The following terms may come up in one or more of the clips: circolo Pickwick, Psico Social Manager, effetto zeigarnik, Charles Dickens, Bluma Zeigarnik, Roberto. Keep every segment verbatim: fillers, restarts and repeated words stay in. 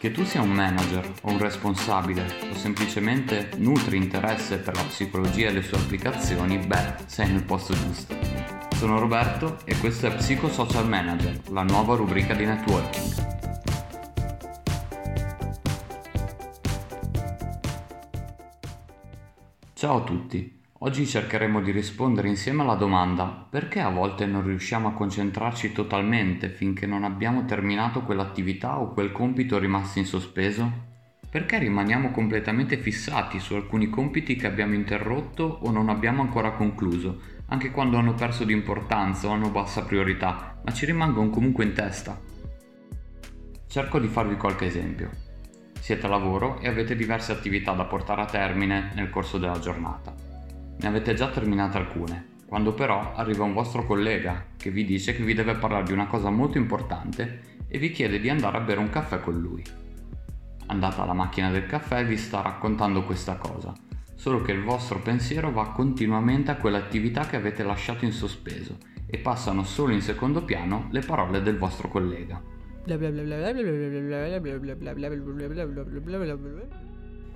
Che tu sia un manager o un responsabile o semplicemente nutri interesse per la psicologia e le sue applicazioni, beh, sei nel posto giusto. Sono Roberto e questo è Psico Social Manager, la nuova rubrica di networking. Ciao a tutti, oggi cercheremo di rispondere insieme alla domanda: perché a volte non riusciamo a concentrarci totalmente finché non abbiamo terminato quell'attività o quel compito rimasto in sospeso? Perché rimaniamo completamente fissati su alcuni compiti che abbiamo interrotto o non abbiamo ancora concluso, anche quando hanno perso di importanza o hanno bassa priorità, ma ci rimangono comunque in testa? Cerco di farvi qualche esempio. Siete a lavoro e avete diverse attività da portare a termine nel corso della giornata. Ne avete già terminate alcune, quando però arriva un vostro collega che vi dice che vi deve parlare di una cosa molto importante e vi chiede di andare a bere un caffè con lui. Andate alla macchina del caffè e vi sta raccontando questa cosa, solo che il vostro pensiero va continuamente a quell'attività che avete lasciato in sospeso e passano solo in secondo piano le parole del vostro collega.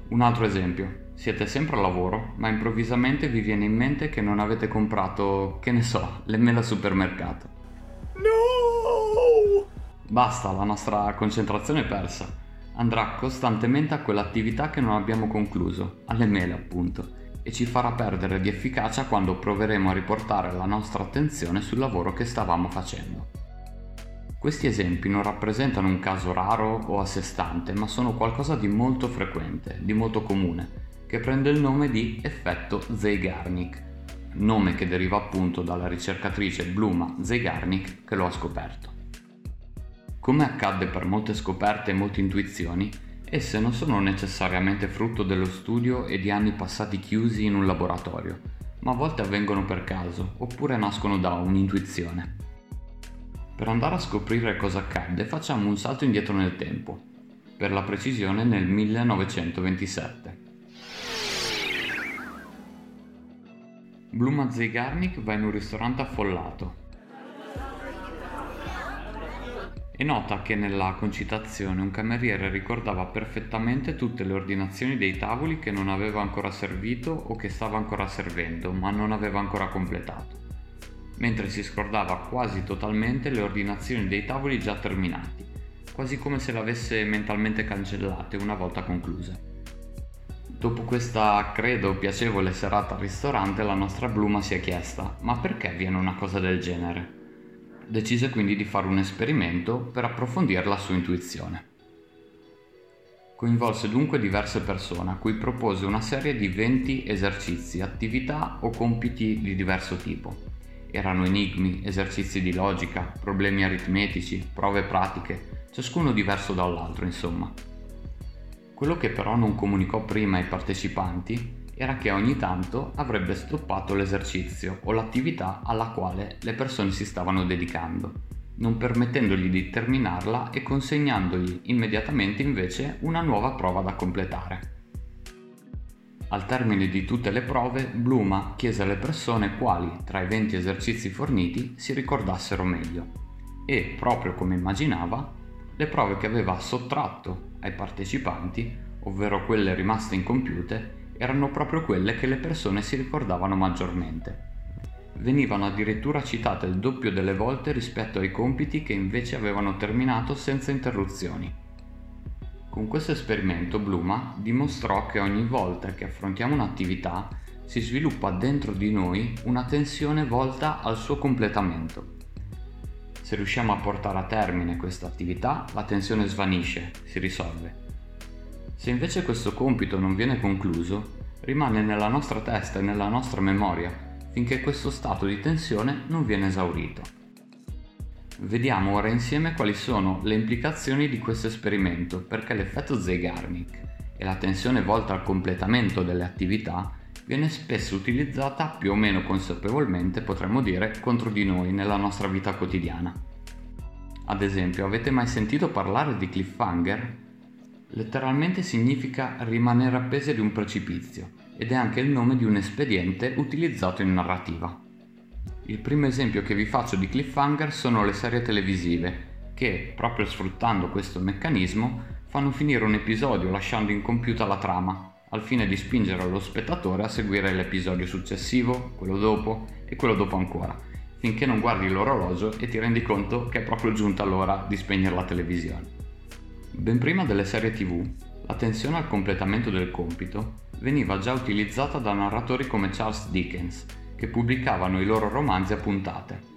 Un altro esempio: siete sempre al lavoro, ma improvvisamente vi viene in mente che non avete comprato, che ne so, le mele al supermercato. No! Basta, la nostra concentrazione è persa. Andrà costantemente a quell'attività che non abbiamo concluso, alle mele appunto, e ci farà perdere di efficacia quando proveremo a riportare la nostra attenzione sul lavoro che stavamo facendo. Questi esempi non rappresentano un caso raro o a sé stante, ma sono qualcosa di molto frequente, di molto comune, che prende il nome di effetto Zeigarnik, nome che deriva appunto dalla ricercatrice Bluma Zeigarnik che lo ha scoperto. Come accadde per molte scoperte e molte intuizioni, esse non sono necessariamente frutto dello studio e di anni passati chiusi in un laboratorio, ma a volte avvengono per caso, oppure nascono da un'intuizione. Per andare a scoprire cosa accadde facciamo un salto indietro nel tempo, per la precisione nel millenovecentoventisette. Bluma Zeigarnik va in un ristorante affollato e nota che nella concitazione un cameriere ricordava perfettamente tutte le ordinazioni dei tavoli che non aveva ancora servito o che stava ancora servendo ma non aveva ancora completato, mentre si scordava quasi totalmente le ordinazioni dei tavoli già terminati, quasi come se le avesse mentalmente cancellate una volta concluse. Dopo questa, credo, piacevole serata al ristorante, la nostra Bluma si è chiesta: ma perché avviene una cosa del genere? Decise quindi di fare un esperimento per approfondire la sua intuizione. Coinvolse dunque diverse persone, a cui propose una serie di venti esercizi, attività o compiti di diverso tipo. Erano enigmi, esercizi di logica, problemi aritmetici, prove pratiche, ciascuno diverso dall'altro, insomma. Quello che però non comunicò prima ai partecipanti era che ogni tanto avrebbe stoppato l'esercizio o l'attività alla quale le persone si stavano dedicando, non permettendogli di terminarla e consegnandogli immediatamente invece una nuova prova da completare. Al termine di tutte le prove, Bluma chiese alle persone quali, tra i venti esercizi forniti, si ricordassero meglio e, proprio come immaginava, le prove che aveva sottratto ai partecipanti, ovvero quelle rimaste incompiute, erano proprio quelle che le persone si ricordavano maggiormente. Venivano addirittura citate il doppio delle volte rispetto ai compiti che invece avevano terminato senza interruzioni. Con questo esperimento Bluma dimostrò che ogni volta che affrontiamo un'attività si sviluppa dentro di noi una tensione volta al suo completamento. Se riusciamo a portare a termine questa attività, la tensione svanisce, si risolve. Se invece questo compito non viene concluso, rimane nella nostra testa e nella nostra memoria finché questo stato di tensione non viene esaurito. Vediamo ora insieme quali sono le implicazioni di questo esperimento, perché l'effetto Zeigarnik e la tensione volta al completamento delle attività viene spesso utilizzata più o meno consapevolmente, potremmo dire, contro di noi nella nostra vita quotidiana. Ad esempio, avete mai sentito parlare di cliffhanger? Letteralmente significa rimanere appesi ad un precipizio ed è anche il nome di un espediente utilizzato in narrativa. Il primo esempio che vi faccio di cliffhanger sono le serie televisive, che, proprio sfruttando questo meccanismo, fanno finire un episodio lasciando incompiuta la trama, al fine di spingere lo spettatore a seguire l'episodio successivo, quello dopo e quello dopo ancora, finché non guardi l'orologio e ti rendi conto che è proprio giunta l'ora di spegnere la televisione. Ben prima delle serie tivù, la tensione al completamento del compito veniva già utilizzata da narratori come Charles Dickens, che pubblicavano i loro romanzi a puntate.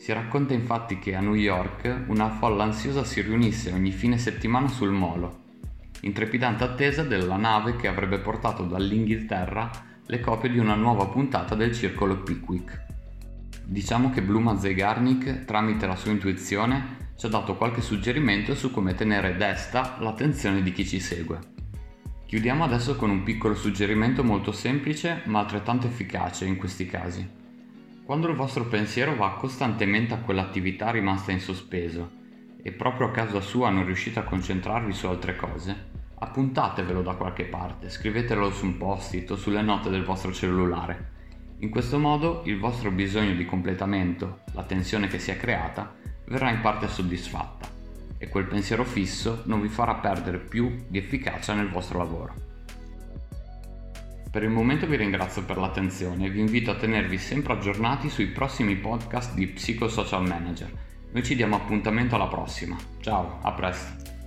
Si racconta infatti che a New York una folla ansiosa si riunisse ogni fine settimana sul molo, in trepidante attesa della nave che avrebbe portato dall'Inghilterra le copie di una nuova puntata del circolo Pickwick. Diciamo che Bluma Zeigarnik, tramite la sua intuizione, ci ha dato qualche suggerimento su come tenere desta l'attenzione di chi ci segue. Chiudiamo adesso con un piccolo suggerimento molto semplice ma altrettanto efficace in questi casi. Quando il vostro pensiero va costantemente a quell'attività rimasta in sospeso e proprio a causa sua non riuscite a concentrarvi su altre cose, appuntatevelo da qualche parte, scrivetelo su un post-it o sulle note del vostro cellulare. In questo modo il vostro bisogno di completamento, la tensione che si è creata, verrà in parte soddisfatta. E quel pensiero fisso non vi farà perdere più di efficacia nel vostro lavoro. Per il momento vi ringrazio per l'attenzione e vi invito a tenervi sempre aggiornati sui prossimi podcast di Psico Social Manager. Noi ci diamo appuntamento alla prossima. Ciao, a presto!